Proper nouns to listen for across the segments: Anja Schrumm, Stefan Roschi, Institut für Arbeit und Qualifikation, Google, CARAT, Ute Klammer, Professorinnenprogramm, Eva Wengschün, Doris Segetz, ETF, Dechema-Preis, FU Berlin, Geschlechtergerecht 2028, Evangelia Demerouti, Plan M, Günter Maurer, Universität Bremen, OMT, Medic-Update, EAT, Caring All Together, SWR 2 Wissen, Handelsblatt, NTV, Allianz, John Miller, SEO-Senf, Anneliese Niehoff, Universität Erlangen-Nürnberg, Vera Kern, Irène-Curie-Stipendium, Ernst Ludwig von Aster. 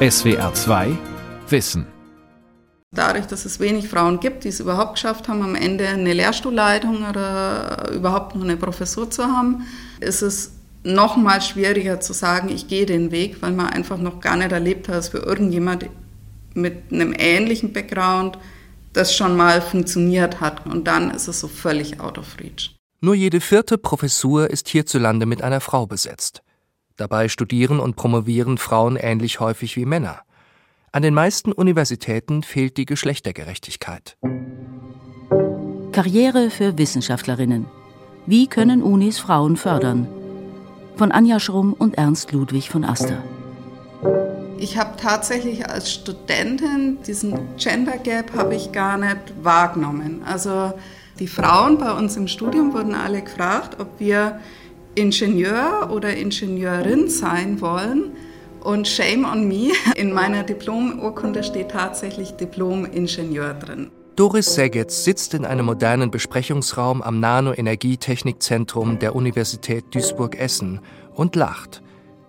SWR 2 Wissen. Dadurch, dass es wenig Frauen gibt, die es überhaupt geschafft haben, am Ende eine Lehrstuhlleitung oder überhaupt nur eine Professur zu haben, ist es noch mal schwieriger zu sagen, ich gehe den Weg, weil man einfach noch gar nicht erlebt hat, dass für irgendjemand mit einem ähnlichen Background das schon mal funktioniert hat. Und dann ist es so völlig out of reach. Nur jede vierte Professur ist hierzulande mit einer Frau besetzt. Dabei studieren und promovieren Frauen ähnlich häufig wie Männer. An den meisten Universitäten fehlt die Geschlechtergerechtigkeit. Karriere für Wissenschaftlerinnen. Wie können Unis Frauen fördern? Von Anja Schrumm und Ernst Ludwig von Aster. Ich habe tatsächlich als Studentin diesen Gender Gap habe ich gar nicht wahrgenommen. Also die Frauen bei uns im Studium wurden alle gefragt, ob wir Ingenieur oder Ingenieurin sein wollen. Und shame on me, in meiner Diplomurkunde steht tatsächlich Diplom-Ingenieur drin. Doris Segetz sitzt in einem modernen Besprechungsraum am Nano-Energie-Technik-Zentrum der Universität Duisburg-Essen und lacht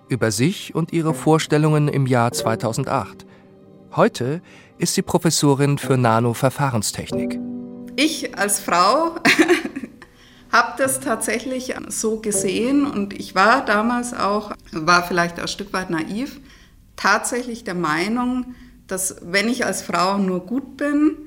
über sich und ihre Vorstellungen im Jahr 2008. Heute ist sie Professorin für Nano-Verfahrenstechnik. Ich als Frau habe das tatsächlich so gesehen und ich war damals auch, war vielleicht ein Stück weit naiv, tatsächlich der Meinung, dass wenn ich als Frau nur gut bin,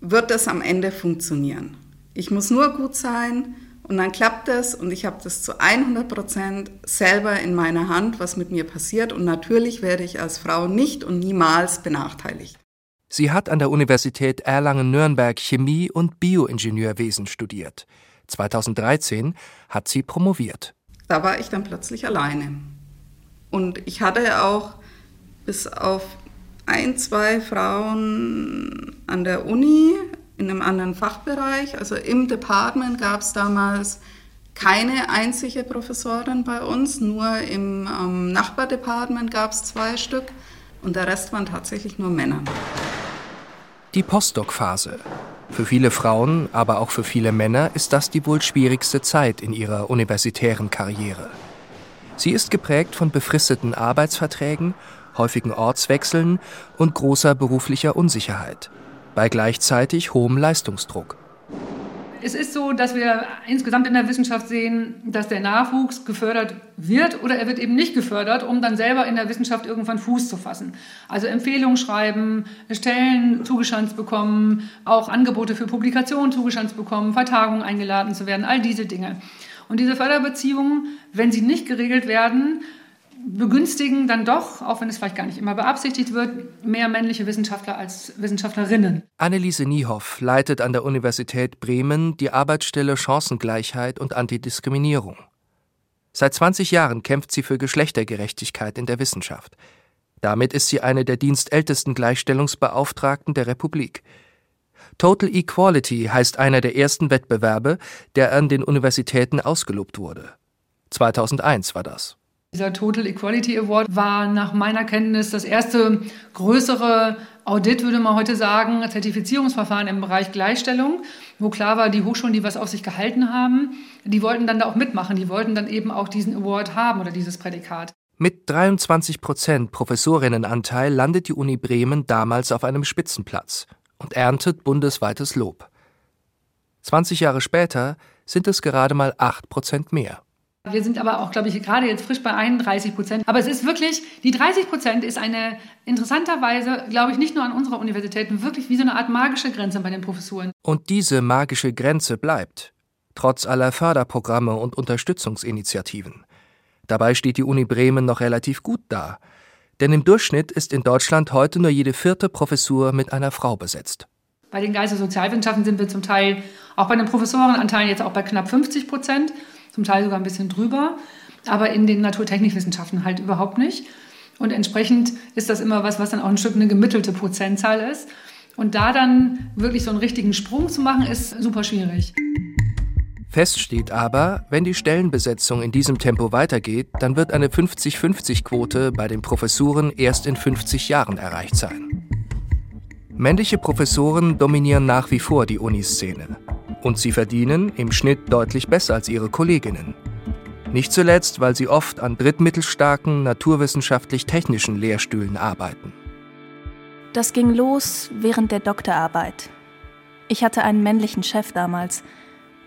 wird das am Ende funktionieren. Ich muss nur gut sein und dann klappt das und ich habe das zu 100% selber in meiner Hand, was mit mir passiert und natürlich werde ich als Frau nicht und niemals benachteiligt. Sie hat an der Universität Erlangen-Nürnberg Chemie- und Bioingenieurwesen studiert. 2013 hat sie promoviert. Da war ich dann plötzlich alleine und ich hatte auch bis auf 1, 2 Frauen an der Uni, in einem anderen Fachbereich. Also im Department gab es damals keine einzige Professorin bei uns, nur im Nachbardepartment gab es 2 Stück und der Rest waren tatsächlich nur Männer. Die Postdoc-Phase. Für viele Frauen, aber auch für viele Männer ist das die wohl schwierigste Zeit in ihrer universitären Karriere. Sie ist geprägt von befristeten Arbeitsverträgen, häufigen Ortswechseln und großer beruflicher Unsicherheit, bei gleichzeitig hohem Leistungsdruck. Es ist so, dass wir insgesamt in der Wissenschaft sehen, dass der Nachwuchs gefördert wird oder er wird eben nicht gefördert, um dann selber in der Wissenschaft irgendwann Fuß zu fassen. Also Empfehlungen schreiben, Stellen zugeschanzt bekommen, auch Angebote für Publikationen zugeschanzt bekommen, Vertagungen eingeladen zu werden, all diese Dinge. Und diese Förderbeziehungen, wenn sie nicht geregelt werden, begünstigen dann doch, auch wenn es vielleicht gar nicht immer beabsichtigt wird, mehr männliche Wissenschaftler als Wissenschaftlerinnen. Anneliese Niehoff leitet an der Universität Bremen die Arbeitsstelle Chancengleichheit und Antidiskriminierung. Seit 20 Jahren kämpft sie für Geschlechtergerechtigkeit in der Wissenschaft. Damit ist sie eine der dienstältesten Gleichstellungsbeauftragten der Republik. Total Equality heißt einer der ersten Wettbewerbe, der an den Universitäten ausgelobt wurde. 2001 war das. Dieser Total Equality Award war nach meiner Kenntnis das erste größere Audit, würde man heute sagen, Zertifizierungsverfahren im Bereich Gleichstellung, wo klar war, die Hochschulen, die was auf sich gehalten haben, die wollten dann da auch mitmachen, die wollten dann eben auch diesen Award haben oder dieses Prädikat. Mit 23% Professorinnenanteil landet die Uni Bremen damals auf einem Spitzenplatz und erntet bundesweites Lob. 20 Jahre später sind es gerade mal 8% mehr. Wir sind aber auch, glaube ich, gerade jetzt frisch bei 31%. Aber es ist wirklich, die 30% ist eine interessanterweise, glaube ich, nicht nur an unserer Universität, wirklich wie so eine Art magische Grenze bei den Professuren. Und diese magische Grenze bleibt, trotz aller Förderprogramme und Unterstützungsinitiativen. Dabei steht die Uni Bremen noch relativ gut da. Denn im Durchschnitt ist in Deutschland heute nur jede vierte Professur mit einer Frau besetzt. Bei den Geistes- und Sozialwissenschaften sind wir zum Teil, auch bei den Professorenanteilen jetzt auch bei knapp 50%. Zum Teil sogar ein bisschen drüber, aber in den Naturtechnikwissenschaften halt überhaupt nicht. Und entsprechend ist das immer was dann auch ein Stück eine gemittelte Prozentzahl ist. Und da dann wirklich so einen richtigen Sprung zu machen, ist super schwierig. Fest steht aber, wenn die Stellenbesetzung in diesem Tempo weitergeht, dann wird eine 50-50-Quote bei den Professuren erst in 50 Jahren erreicht sein. Männliche Professoren dominieren nach wie vor die Uniszene. Und sie verdienen im Schnitt deutlich besser als ihre Kolleginnen. Nicht zuletzt, weil sie oft an drittmittelstarken, naturwissenschaftlich-technischen Lehrstühlen arbeiten. Das ging los während der Doktorarbeit. Ich hatte einen männlichen Chef damals.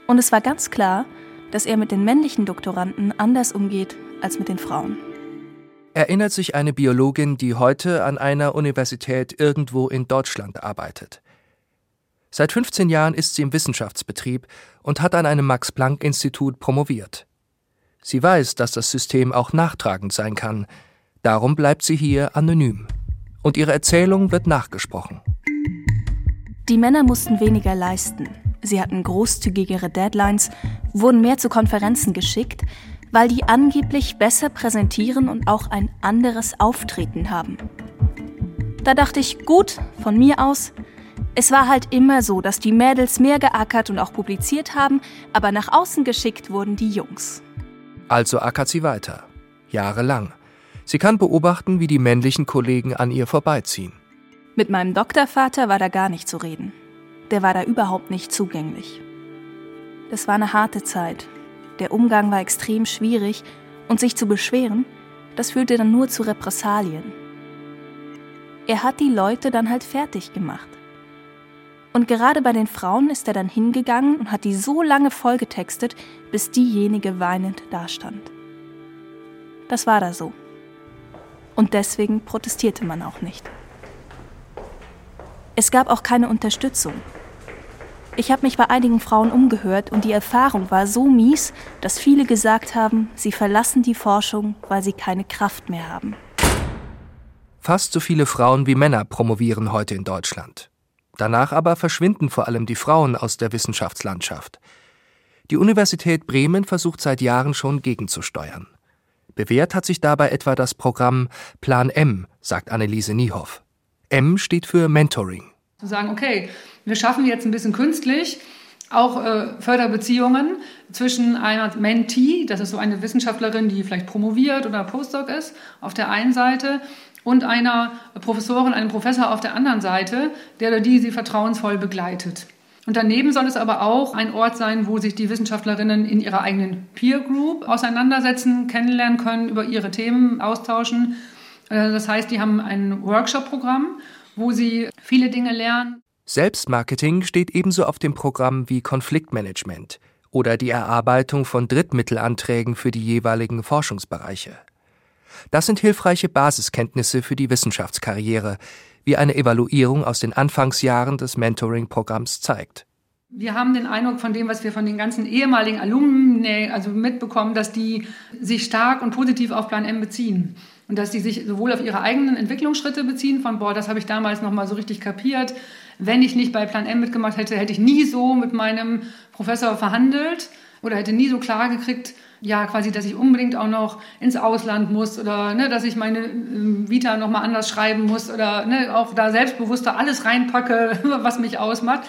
Und es war ganz klar, dass er mit den männlichen Doktoranden anders umgeht als mit den Frauen. Erinnert sich eine Biologin, die heute an einer Universität irgendwo in Deutschland arbeitet. Seit 15 Jahren ist sie im Wissenschaftsbetrieb und hat an einem Max-Planck-Institut promoviert. Sie weiß, dass das System auch nachtragend sein kann. Darum bleibt sie hier anonym. Und ihre Erzählung wird nachgesprochen. Die Männer mussten weniger leisten. Sie hatten großzügigere Deadlines, wurden mehr zu Konferenzen geschickt, weil die angeblich besser präsentieren und auch ein anderes Auftreten haben. Da dachte ich, gut, von mir aus. Es war halt immer so, dass die Mädels mehr geackert und auch publiziert haben, aber nach außen geschickt wurden die Jungs. Also ackert sie weiter, jahrelang. Sie kann beobachten, wie die männlichen Kollegen an ihr vorbeiziehen. Mit meinem Doktorvater war da gar nicht zu reden. Der war da überhaupt nicht zugänglich. Das war eine harte Zeit. Der Umgang war extrem schwierig und sich zu beschweren, das führte dann nur zu Repressalien. Er hat die Leute dann halt fertig gemacht. Und gerade bei den Frauen ist er dann hingegangen und hat die so lange vollgetextet, bis diejenige weinend dastand. Das war da so. Und deswegen protestierte man auch nicht. Es gab auch keine Unterstützung. Ich habe mich bei einigen Frauen umgehört und die Erfahrung war so mies, dass viele gesagt haben, sie verlassen die Forschung, weil sie keine Kraft mehr haben. Fast so viele Frauen wie Männer promovieren heute in Deutschland. Danach aber verschwinden vor allem die Frauen aus der Wissenschaftslandschaft. Die Universität Bremen versucht seit Jahren schon gegenzusteuern. Bewährt hat sich dabei etwa das Programm Plan M, sagt Anneliese Niehoff. M steht für Mentoring. Zu sagen, okay, wir schaffen jetzt ein bisschen künstlich auch Förderbeziehungen zwischen einer Mentee, das ist so eine Wissenschaftlerin, die vielleicht promoviert oder Postdoc ist, auf der einen Seite, und einer Professorin, einem Professor auf der anderen Seite, der oder die sie vertrauensvoll begleitet. Und daneben soll es aber auch ein Ort sein, wo sich die Wissenschaftlerinnen in ihrer eigenen Peer Group auseinandersetzen, kennenlernen können, über ihre Themen austauschen. Das heißt, die haben ein Workshop-Programm, wo sie viele Dinge lernen. Selbstmarketing steht ebenso auf dem Programm wie Konfliktmanagement oder die Erarbeitung von Drittmittelanträgen für die jeweiligen Forschungsbereiche. Das sind hilfreiche Basiskenntnisse für die Wissenschaftskarriere, wie eine Evaluierung aus den Anfangsjahren des Mentoring-Programms zeigt. Wir haben den Eindruck von dem, was wir von den ganzen ehemaligen Alumni also mitbekommen, dass die sich stark und positiv auf Plan M beziehen. Und dass die sich sowohl auf ihre eigenen Entwicklungsschritte beziehen, von boah, das habe ich damals nochmal so richtig kapiert. Wenn ich nicht bei Plan M mitgemacht hätte, hätte ich nie so mit meinem Professor verhandelt oder hätte nie so klar gekriegt, ja quasi, dass ich unbedingt auch noch ins Ausland muss oder ne, dass ich meine Vita nochmal anders schreiben muss oder ne, auch da selbstbewusster alles reinpacke, was mich ausmacht.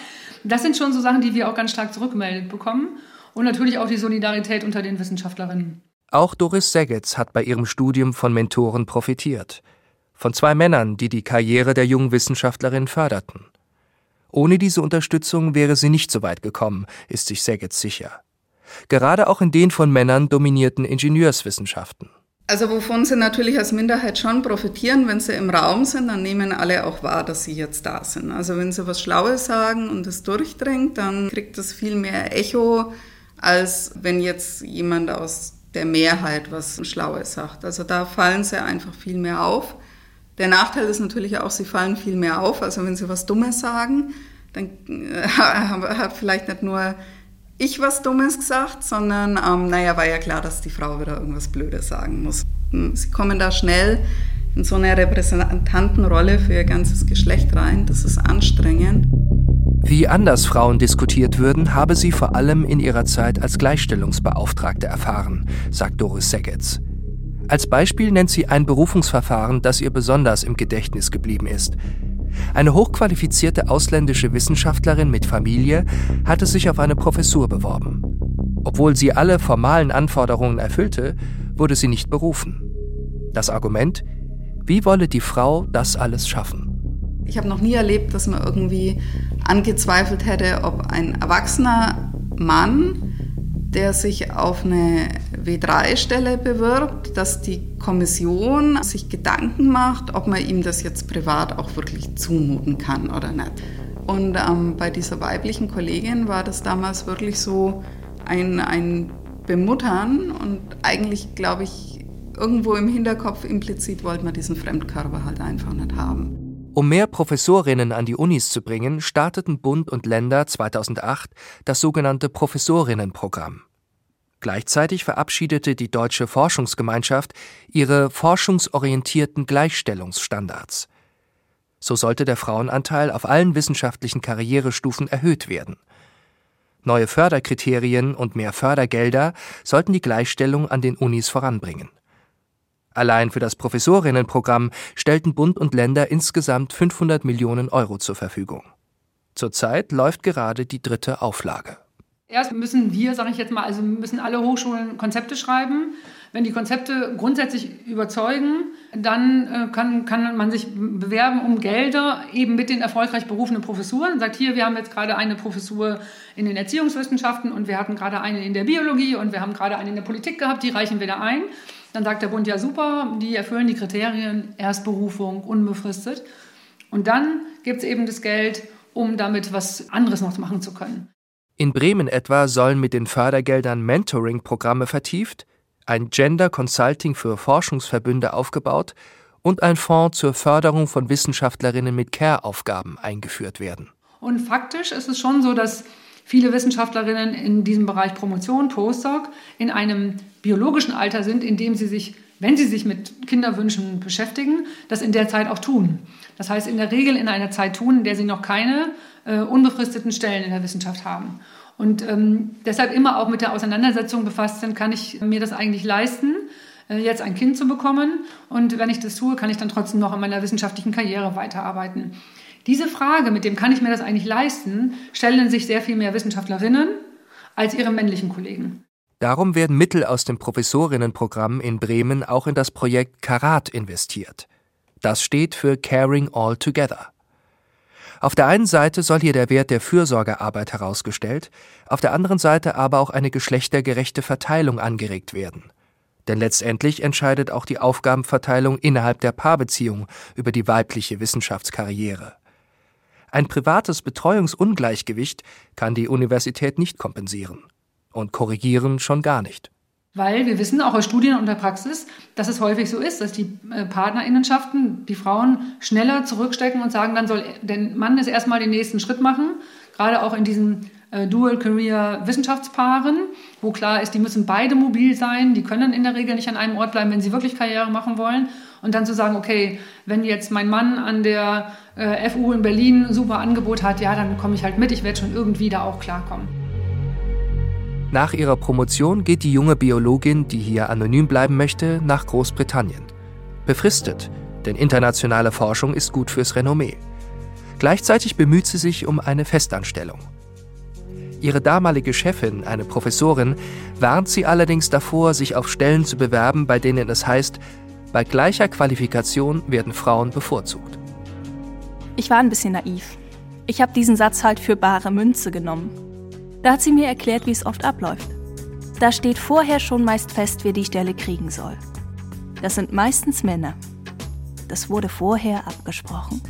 Das sind schon so Sachen, die wir auch ganz stark zurückgemeldet bekommen. Und natürlich auch die Solidarität unter den Wissenschaftlerinnen. Auch Doris Segetz hat bei ihrem Studium von Mentoren profitiert. Von zwei Männern, die die Karriere der jungen Wissenschaftlerin förderten. Ohne diese Unterstützung wäre sie nicht so weit gekommen, ist sich Segetz sicher. Gerade auch in den von Männern dominierten Ingenieurswissenschaften. Also wovon sie natürlich als Minderheit schon profitieren, wenn sie im Raum sind, dann nehmen alle auch wahr, dass sie jetzt da sind. Also wenn sie was Schlaues sagen und es durchdringt, dann kriegt das viel mehr Echo, als wenn jetzt jemand aus der Mehrheit was Schlaues sagt. Also da fallen sie einfach viel mehr auf. Der Nachteil ist natürlich auch, sie fallen viel mehr auf. Also wenn sie was Dummes sagen, dann hat vielleicht nicht nur ich was Dummes gesagt, sondern war ja klar, dass die Frau wieder irgendwas Blödes sagen muss. Sie kommen da schnell in so eine Repräsentantenrolle für ihr ganzes Geschlecht rein. Das ist anstrengend. Wie anders Frauen diskutiert würden, habe sie vor allem in ihrer Zeit als Gleichstellungsbeauftragte erfahren, sagt Doris Segetz. Als Beispiel nennt sie ein Berufungsverfahren, das ihr besonders im Gedächtnis geblieben ist. Eine hochqualifizierte ausländische Wissenschaftlerin mit Familie hatte sich auf eine Professur beworben. Obwohl sie alle formalen Anforderungen erfüllte, wurde sie nicht berufen. Das Argument: Wie wolle die Frau das alles schaffen? Ich habe noch nie erlebt, dass man irgendwie angezweifelt hätte, ob ein erwachsener Mann, der sich auf eine W3-Stelle bewirbt, dass die Kommission sich Gedanken macht, ob man ihm das jetzt privat auch wirklich zumuten kann oder nicht. Und bei dieser weiblichen Kollegin war das damals wirklich so ein Bemuttern und eigentlich, glaube ich, irgendwo im Hinterkopf implizit wollte man diesen Fremdkörper halt einfach nicht haben. Um mehr Professorinnen an die Unis zu bringen, starteten Bund und Länder 2008 das sogenannte Professorinnenprogramm. Gleichzeitig verabschiedete die Deutsche Forschungsgemeinschaft ihre forschungsorientierten Gleichstellungsstandards. So sollte der Frauenanteil auf allen wissenschaftlichen Karrierestufen erhöht werden. Neue Förderkriterien und mehr Fördergelder sollten die Gleichstellung an den Unis voranbringen. Allein für das Professorinnenprogramm stellten Bund und Länder insgesamt 500 Millionen Euro zur Verfügung. Zurzeit läuft gerade die 3. Auflage. Erst müssen alle Hochschulen Konzepte schreiben. Wenn die Konzepte grundsätzlich überzeugen, dann kann man sich bewerben um Gelder eben mit den erfolgreich berufenen Professuren. Sagt hier, wir haben jetzt gerade eine Professur in den Erziehungswissenschaften und wir hatten gerade eine in der Biologie und wir haben gerade eine in der Politik gehabt, die reichen wir da ein. Dann sagt der Bund, ja super, die erfüllen die Kriterien, Erstberufung, unbefristet. Und dann gibt es eben das Geld, um damit was anderes noch machen zu können. In Bremen etwa sollen mit den Fördergeldern Mentoring-Programme vertieft, ein Gender-Consulting für Forschungsverbünde aufgebaut und ein Fonds zur Förderung von Wissenschaftlerinnen mit Care-Aufgaben eingeführt werden. Und faktisch ist es schon so, dass viele Wissenschaftlerinnen in diesem Bereich Promotion, Postdoc, in einem biologischen Alter sind, in dem sie sich, wenn sie sich mit Kinderwünschen beschäftigen, das in der Zeit auch tun. Das heißt, in der Regel in einer Zeit tun, in der sie noch keine unbefristeten Stellen in der Wissenschaft haben. Und deshalb immer auch mit der Auseinandersetzung befasst sind, kann ich mir das eigentlich leisten, jetzt ein Kind zu bekommen? Und wenn ich das tue, kann ich dann trotzdem noch an meiner wissenschaftlichen Karriere weiterarbeiten? Diese Frage, mit dem kann ich mir das eigentlich leisten, stellen sich sehr viel mehr Wissenschaftlerinnen als ihre männlichen Kollegen. Darum werden Mittel aus dem Professorinnenprogramm in Bremen auch in das Projekt CARAT investiert. Das steht für Caring All Together. Auf der einen Seite soll hier der Wert der Fürsorgearbeit herausgestellt, auf der anderen Seite aber auch eine geschlechtergerechte Verteilung angeregt werden. Denn letztendlich entscheidet auch die Aufgabenverteilung innerhalb der Paarbeziehung über die weibliche Wissenschaftskarriere. Ein privates Betreuungsungleichgewicht kann die Universität nicht kompensieren. Und korrigieren schon gar nicht. Weil wir wissen auch aus Studien und der Praxis, dass es häufig so ist, dass die PartnerInnenschaften, die Frauen, schneller zurückstecken und sagen, dann soll der Mann jetzt erstmal den nächsten Schritt machen. Gerade auch in diesen Dual-Career-Wissenschaftspaaren, wo klar ist, die müssen beide mobil sein, die können in der Regel nicht an einem Ort bleiben, wenn sie wirklich Karriere machen wollen. Und dann zu sagen, okay, wenn jetzt mein Mann an der FU in Berlin ein super Angebot hat, ja, dann komme ich halt mit, ich werde schon irgendwie da auch klarkommen. Nach ihrer Promotion geht die junge Biologin, die hier anonym bleiben möchte, nach Großbritannien. Befristet, denn internationale Forschung ist gut fürs Renommee. Gleichzeitig bemüht sie sich um eine Festanstellung. Ihre damalige Chefin, eine Professorin, warnt sie allerdings davor, sich auf Stellen zu bewerben, bei denen es heißt, bei gleicher Qualifikation werden Frauen bevorzugt. Ich war ein bisschen naiv. Ich habe diesen Satz halt für bare Münze genommen. Da hat sie mir erklärt, wie es oft abläuft. Da steht vorher schon meist fest, wer die Stelle kriegen soll. Das sind meistens Männer. Das wurde vorher abgesprochen.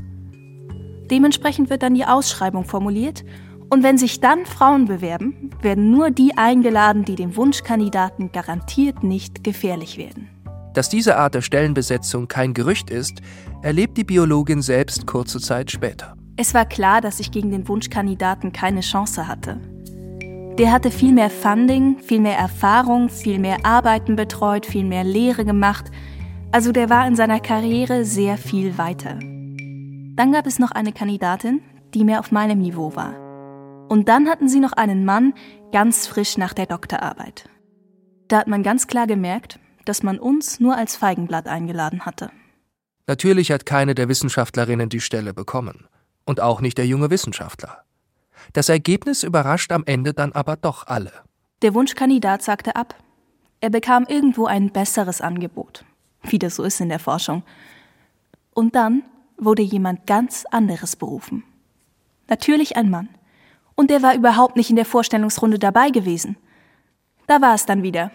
Dementsprechend wird dann die Ausschreibung formuliert und wenn sich dann Frauen bewerben, werden nur die eingeladen, die dem Wunschkandidaten garantiert nicht gefährlich werden. Dass diese Art der Stellenbesetzung kein Gerücht ist, erlebt die Biologin selbst kurze Zeit später. Es war klar, dass ich gegen den Wunschkandidaten keine Chance hatte. Der hatte viel mehr Funding, viel mehr Erfahrung, viel mehr Arbeiten betreut, viel mehr Lehre gemacht. Also der war in seiner Karriere sehr viel weiter. Dann gab es noch eine Kandidatin, die mehr auf meinem Niveau war. Und dann hatten sie noch einen Mann, ganz frisch nach der Doktorarbeit. Da hat man ganz klar gemerkt, dass man uns nur als Feigenblatt eingeladen hatte. Natürlich hat keine der Wissenschaftlerinnen die Stelle bekommen. Und auch nicht der junge Wissenschaftler. Das Ergebnis überrascht am Ende dann aber doch alle. Der Wunschkandidat sagte ab. Er bekam irgendwo ein besseres Angebot, wie das so ist in der Forschung. Und dann wurde jemand ganz anderes berufen. Natürlich ein Mann. Und der war überhaupt nicht in der Vorstellungsrunde dabei gewesen. Da war es dann wieder.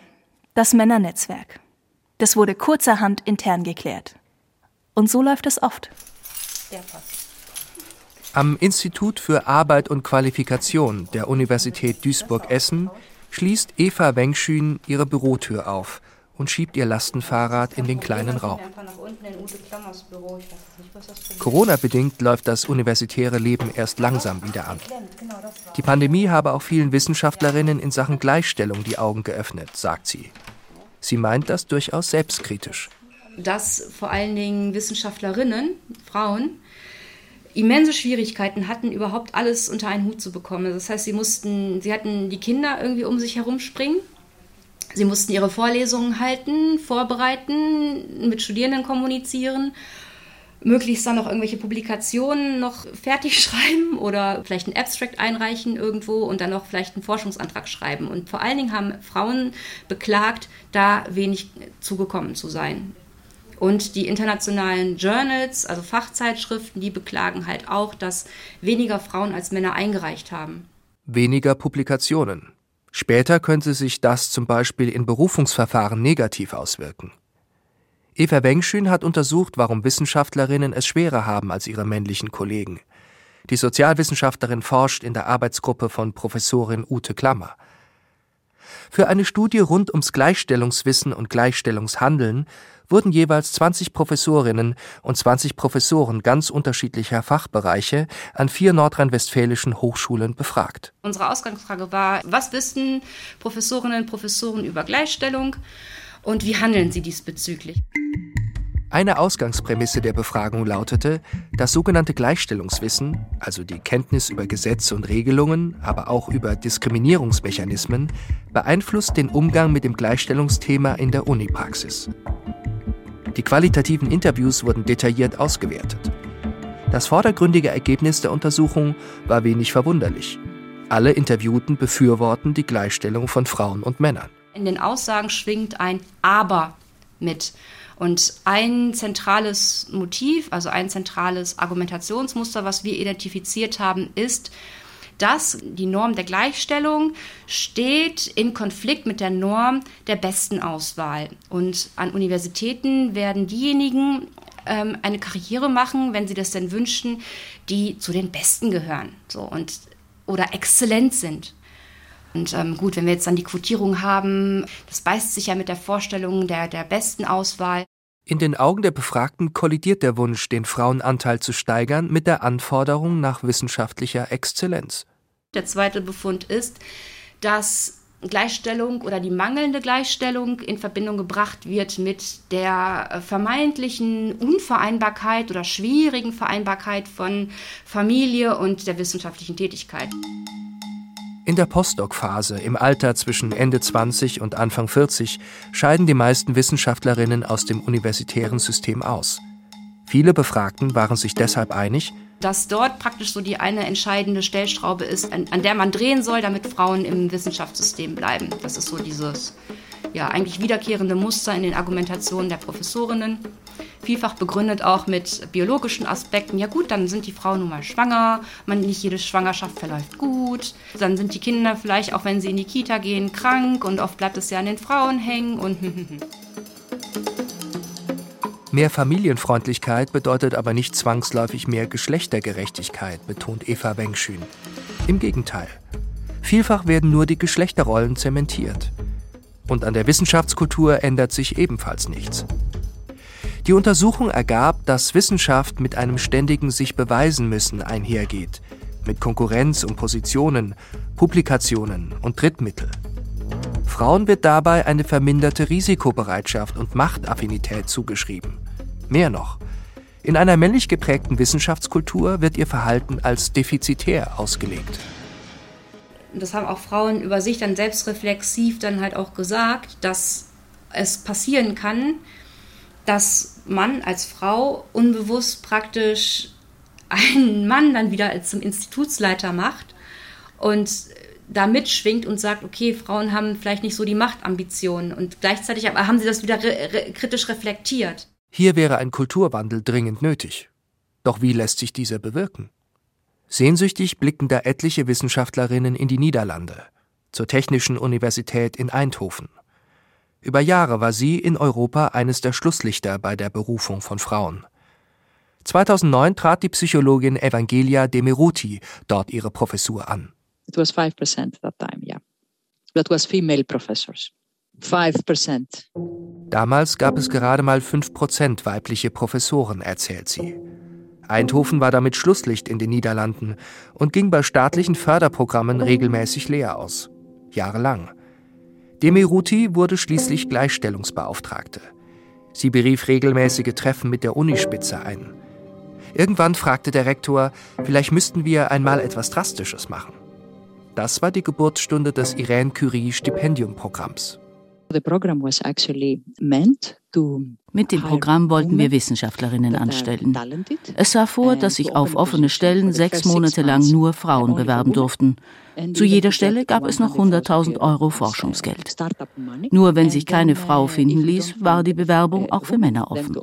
Das Männernetzwerk. Das wurde kurzerhand intern geklärt. Und so läuft es oft. Der passt. Am Institut für Arbeit und Qualifikation der Universität Duisburg-Essen schließt Eva Wengschün ihre Bürotür auf und schiebt ihr Lastenfahrrad in den kleinen Raum. Corona-bedingt läuft das universitäre Leben erst langsam wieder an. Die Pandemie habe auch vielen Wissenschaftlerinnen in Sachen Gleichstellung die Augen geöffnet, sagt sie. Sie meint das durchaus selbstkritisch. Dass vor allen Dingen Wissenschaftlerinnen, Frauen, immense Schwierigkeiten hatten, überhaupt alles unter einen Hut zu bekommen. Das heißt, sie hatten die Kinder irgendwie um sich herumspringen. Sie mussten ihre Vorlesungen halten, vorbereiten, mit Studierenden kommunizieren, möglichst dann noch irgendwelche Publikationen noch fertig schreiben oder vielleicht einen Abstract einreichen irgendwo und dann noch vielleicht einen Forschungsantrag schreiben. Und vor allen Dingen haben Frauen beklagt, da wenig zugekommen zu sein. Und die internationalen Journals, also Fachzeitschriften, die beklagen halt auch, dass weniger Frauen als Männer eingereicht haben. Weniger Publikationen. Später könnte sich das zum Beispiel in Berufungsverfahren negativ auswirken. Eva Wengschün hat untersucht, warum Wissenschaftlerinnen es schwerer haben als ihre männlichen Kollegen. Die Sozialwissenschaftlerin forscht in der Arbeitsgruppe von Professorin Ute Klammer. Für eine Studie rund ums Gleichstellungswissen und Gleichstellungshandeln wurden jeweils 20 Professorinnen und 20 Professoren ganz unterschiedlicher Fachbereiche an 4 nordrhein-westfälischen Hochschulen befragt. Unsere Ausgangsfrage war, was wissen Professorinnen und Professoren über Gleichstellung und wie handeln sie diesbezüglich? Eine Ausgangsprämisse der Befragung lautete, das sogenannte Gleichstellungswissen, also die Kenntnis über Gesetze und Regelungen, aber auch über Diskriminierungsmechanismen, beeinflusst den Umgang mit dem Gleichstellungsthema in der Unipraxis. Die qualitativen Interviews wurden detailliert ausgewertet. Das vordergründige Ergebnis der Untersuchung war wenig verwunderlich. Alle Interviewten befürworten die Gleichstellung von Frauen und Männern. In den Aussagen schwingt ein Aber mit. Und ein zentrales Motiv, also ein zentrales Argumentationsmuster, was wir identifiziert haben, ist, dass die Norm der Gleichstellung steht in Konflikt mit der Norm der besten Auswahl. Und an Universitäten werden diejenigen eine Karriere machen, wenn sie das denn wünschen, die zu den Besten gehören, so, und oder exzellent sind. Und gut, wenn wir jetzt dann die Quotierung haben, das beißt sich ja mit der Vorstellung der besten Auswahl. In den Augen der Befragten kollidiert der Wunsch, den Frauenanteil zu steigern, mit der Anforderung nach wissenschaftlicher Exzellenz. Der zweite Befund ist, dass Gleichstellung oder die mangelnde Gleichstellung in Verbindung gebracht wird mit der vermeintlichen Unvereinbarkeit oder schwierigen Vereinbarkeit von Familie und der wissenschaftlichen Tätigkeit. In der Postdoc-Phase, im Alter zwischen Ende 20 und Anfang 40, scheiden die meisten Wissenschaftlerinnen aus dem universitären System aus. Viele Befragten waren sich deshalb einig, dass dort praktisch so die eine entscheidende Stellschraube ist, an der man drehen soll, damit Frauen im Wissenschaftssystem bleiben. Das ist so dieses eigentlich wiederkehrende Muster in den Argumentationen der Professorinnen. Vielfach begründet auch mit biologischen Aspekten. Ja gut, dann sind die Frauen nun mal schwanger, nicht jede Schwangerschaft verläuft gut. Dann sind die Kinder vielleicht, auch wenn sie in die Kita gehen, krank und oft bleibt es ja an den Frauen hängen. Und Mehr Familienfreundlichkeit bedeutet aber nicht zwangsläufig mehr Geschlechtergerechtigkeit, betont Eva Wengschün. Im Gegenteil. Vielfach werden nur die Geschlechterrollen zementiert. Und an der Wissenschaftskultur ändert sich ebenfalls nichts. Die Untersuchung ergab, dass Wissenschaft mit einem ständigen Sich-Beweisen-Müssen einhergeht, mit Konkurrenz um Positionen, Publikationen und Drittmittel. Frauen wird dabei eine verminderte Risikobereitschaft und Machtaffinität zugeschrieben. Mehr noch, in einer männlich geprägten Wissenschaftskultur wird ihr Verhalten als defizitär ausgelegt. Das haben auch Frauen über sich dann selbstreflexiv dann halt auch gesagt, dass es passieren kann, dass man als Frau unbewusst praktisch einen Mann dann wieder zum Institutsleiter macht und da mitschwingt und sagt, okay, Frauen haben vielleicht nicht so die Machtambitionen, und gleichzeitig aber haben sie das wieder kritisch reflektiert. Hier wäre ein Kulturwandel dringend nötig. Doch wie lässt sich dieser bewirken? Sehnsüchtig blicken da etliche Wissenschaftlerinnen in die Niederlande, zur Technischen Universität in Eindhoven. Über Jahre war sie in Europa eines der Schlusslichter bei der Berufung von Frauen. 2009 trat die Psychologin Evangelia Demerouti dort ihre Professur an. It was 5% at that time, yeah. That was female professors. 5%. Damals gab es gerade mal 5% weibliche Professoren, erzählt sie. Eindhoven war damit Schlusslicht in den Niederlanden und ging bei staatlichen Förderprogrammen regelmäßig leer aus. Jahrelang. Demerouti wurde schließlich Gleichstellungsbeauftragte. Sie berief regelmäßige Treffen mit der Unispitze ein. Irgendwann fragte der Rektor, vielleicht müssten wir einmal etwas Drastisches machen. Das war die Geburtsstunde des Irène-Curie-Stipendium-Programms. Mit dem Programm wollten wir Wissenschaftlerinnen anstellen. Es sah vor, dass sich auf offene Stellen 6 Monate lang nur Frauen bewerben durften. Zu jeder Stelle gab es noch 100.000 € Forschungsgeld. Nur wenn sich keine Frau finden ließ, war die Bewerbung auch für Männer offen.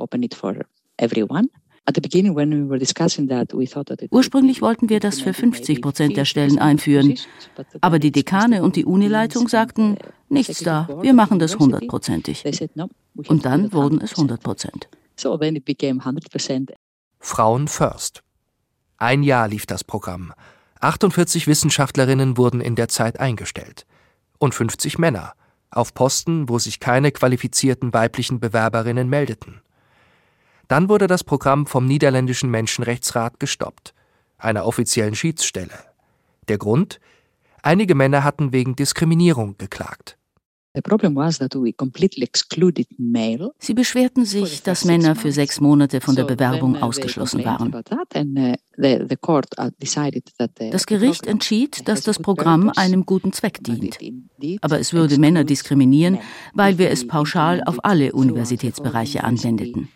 Ursprünglich wollten wir das für 50% der Stellen einführen, aber die Dekane und die Unileitung sagten, nichts da, wir machen das 100%ig. Und dann wurden es 100%. Frauen first. Ein Jahr lief das Programm. 48 Wissenschaftlerinnen wurden in der Zeit eingestellt. Und 50 Männer, auf Posten, wo sich keine qualifizierten weiblichen Bewerberinnen meldeten. Dann wurde das Programm vom niederländischen Menschenrechtsrat gestoppt, einer offiziellen Schiedsstelle. Der Grund? Einige Männer hatten wegen Diskriminierung geklagt. Sie beschwerten sich, dass Männer für 6 Monate von der Bewerbung ausgeschlossen waren. Das Gericht entschied, dass das Programm einem guten Zweck dient. Aber es würde Männer diskriminieren, weil wir es pauschal auf alle Universitätsbereiche anwendeten.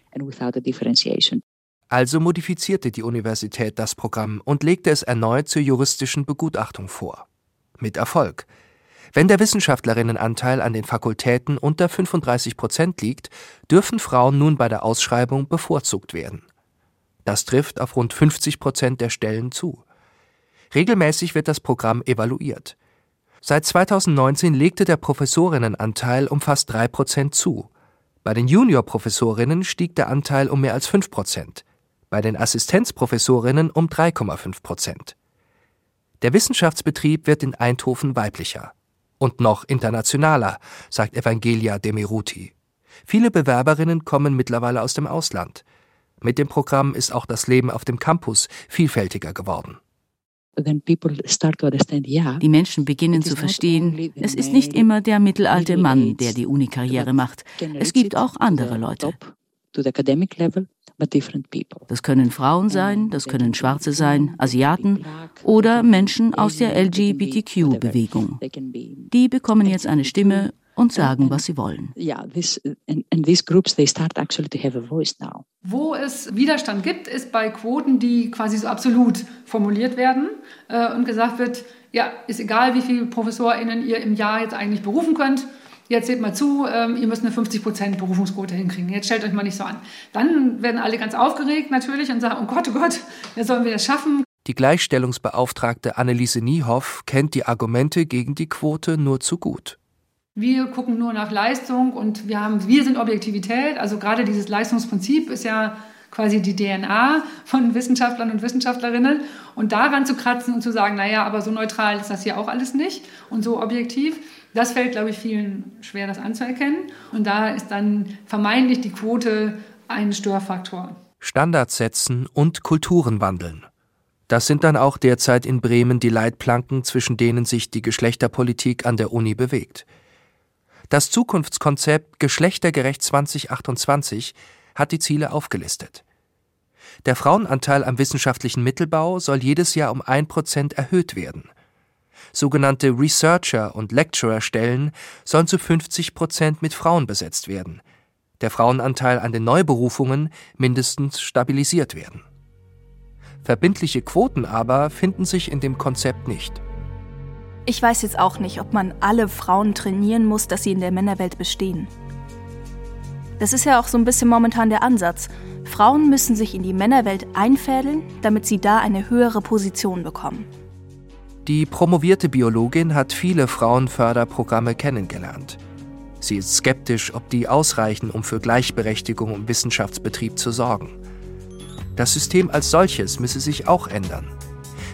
Also modifizierte die Universität das Programm und legte es erneut zur juristischen Begutachtung vor. Mit Erfolg. Wenn der Wissenschaftlerinnenanteil an den Fakultäten unter 35% liegt, dürfen Frauen nun bei der Ausschreibung bevorzugt werden. Das trifft auf rund 50% der Stellen zu. Regelmäßig wird das Programm evaluiert. Seit 2019 legte der Professorinnenanteil um fast 3% zu. Bei den Juniorprofessorinnen stieg der Anteil um mehr als 5%, bei den Assistenzprofessorinnen um 3,5%. Der Wissenschaftsbetrieb wird in Eindhoven weiblicher. Und noch internationaler, sagt Evangelia Demerouti. Viele Bewerberinnen kommen mittlerweile aus dem Ausland. Mit dem Programm ist auch das Leben auf dem Campus vielfältiger geworden. Die Menschen beginnen zu verstehen, es ist nicht immer der mittelalte Mann, der die Uni-Karriere macht. Es gibt auch andere Leute. Das können Frauen sein, das können Schwarze sein, Asiaten oder Menschen aus der LGBTQ-Bewegung. Die bekommen jetzt eine Stimme und sagen, was sie wollen. Wo es Widerstand gibt, ist bei Quoten, die quasi so absolut formuliert werden und gesagt wird, ja, ist egal, wie viele ProfessorInnen ihr im Jahr jetzt eigentlich berufen könnt. Jetzt seht mal zu, ihr müsst eine 50% Berufungsquote hinkriegen. Jetzt stellt euch mal nicht so an. Dann werden alle ganz aufgeregt natürlich und sagen, oh Gott, jetzt sollen wir das schaffen. Die Gleichstellungsbeauftragte Anneliese Niehoff kennt die Argumente gegen die Quote nur zu gut. Wir gucken nur nach Leistung und wir sind Objektivität. Also gerade dieses Leistungsprinzip ist ja quasi die DNA von Wissenschaftlern und Wissenschaftlerinnen. Und daran zu kratzen und zu sagen, naja, aber so neutral ist das hier auch alles nicht und so objektiv, das fällt, glaube ich, vielen schwer, das anzuerkennen. Und da ist dann vermeintlich die Quote ein Störfaktor. Standards setzen und Kulturen wandeln. Das sind dann auch derzeit in Bremen die Leitplanken, zwischen denen sich die Geschlechterpolitik an der Uni bewegt. Das Zukunftskonzept Geschlechtergerecht 2028 hat die Ziele aufgelistet. Der Frauenanteil am wissenschaftlichen Mittelbau soll jedes Jahr um 1% erhöht werden. Sogenannte Researcher- und Lecturer-Stellen sollen zu 50% mit Frauen besetzt werden. Der Frauenanteil an den Neuberufungen mindestens stabilisiert werden. Verbindliche Quoten aber finden sich in dem Konzept nicht. Ich weiß jetzt auch nicht, ob man alle Frauen trainieren muss, dass sie in der Männerwelt bestehen. Das ist ja auch so ein bisschen momentan der Ansatz. Frauen müssen sich in die Männerwelt einfädeln, damit sie da eine höhere Position bekommen. Die promovierte Biologin hat viele Frauenförderprogramme kennengelernt. Sie ist skeptisch, ob die ausreichen, um für Gleichberechtigung im Wissenschaftsbetrieb zu sorgen. Das System als solches müsse sich auch ändern.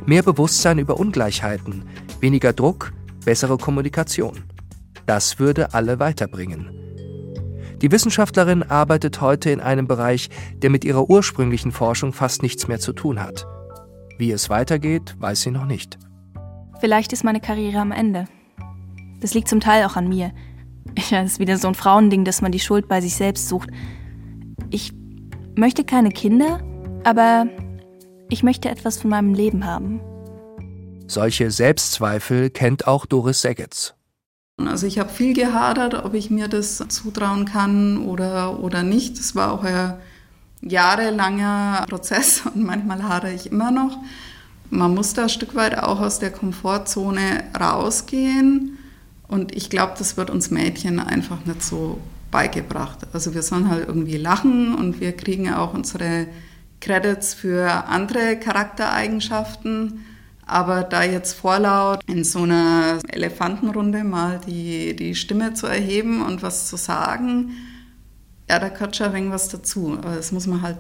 Mehr Bewusstsein über Ungleichheiten, weniger Druck, bessere Kommunikation. Das würde alle weiterbringen. Die Wissenschaftlerin arbeitet heute in einem Bereich, der mit ihrer ursprünglichen Forschung fast nichts mehr zu tun hat. Wie es weitergeht, weiß sie noch nicht. Vielleicht ist meine Karriere am Ende. Das liegt zum Teil auch an mir. Ja, das ist wieder so ein Frauending, dass man die Schuld bei sich selbst sucht. Ich möchte keine Kinder, aber ich möchte etwas von meinem Leben haben. Solche Selbstzweifel kennt auch Doris Segetz. Also ich habe viel gehadert, ob ich mir das zutrauen kann oder nicht. Das war auch ein jahrelanger Prozess und manchmal hadere ich immer noch. Man muss da ein Stück weit auch aus der Komfortzone rausgehen. Und ich glaube, das wird uns Mädchen einfach nicht so beigebracht. Also wir sollen halt irgendwie lachen und wir kriegen auch unsere Credits für andere Charaktereigenschaften. Aber da jetzt vorlaut in so einer Elefantenrunde mal die Stimme zu erheben und was zu sagen, ja, da gehört schon ein wenig was dazu. Aber das muss man halt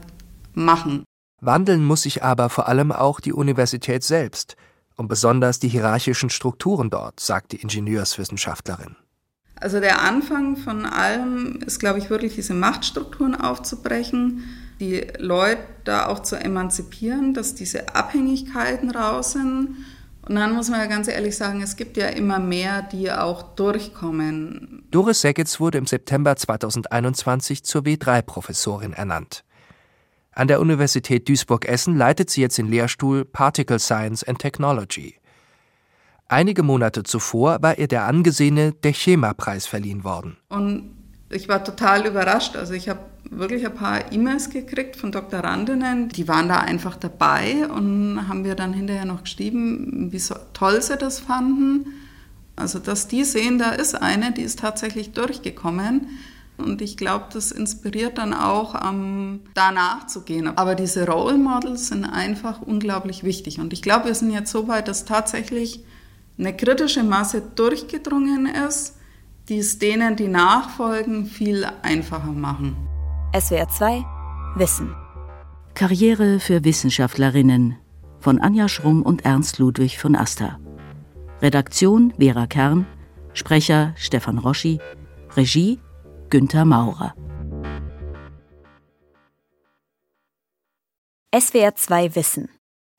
machen. Wandeln muss sich aber vor allem auch die Universität selbst und besonders die hierarchischen Strukturen dort, sagt die Ingenieurswissenschaftlerin. Also der Anfang von allem ist, glaube ich, wirklich diese Machtstrukturen aufzubrechen, die Leute da auch zu emanzipieren, dass diese Abhängigkeiten raus sind. Und dann muss man ja ganz ehrlich sagen, es gibt ja immer mehr, die auch durchkommen. Doris Segetz wurde im September 2021 zur W3-Professorin ernannt. An der Universität Duisburg-Essen leitet sie jetzt den Lehrstuhl Particle Science and Technology. Einige Monate zuvor war ihr der angesehene Dechema-Preis verliehen worden. Und ich war total überrascht. Also ich habe wirklich ein paar E-Mails gekriegt von Doktorandinnen. Die waren da einfach dabei und haben mir dann hinterher noch geschrieben, wie toll sie das fanden. Also dass die sehen, da ist eine, die ist tatsächlich durchgekommen. Und ich glaube, das inspiriert dann auch, danach zu gehen. Aber diese Role Models sind einfach unglaublich wichtig. Und ich glaube, wir sind jetzt so weit, dass tatsächlich eine kritische Masse durchgedrungen ist, die es denen, die nachfolgen, viel einfacher machen. SWR 2 Wissen. Karriere für Wissenschaftlerinnen von Anja Schrumm und Ernst Ludwig von Aster. Redaktion Vera Kern, Sprecher Stefan Roschi, Regie Günter Maurer. SWR 2 Wissen.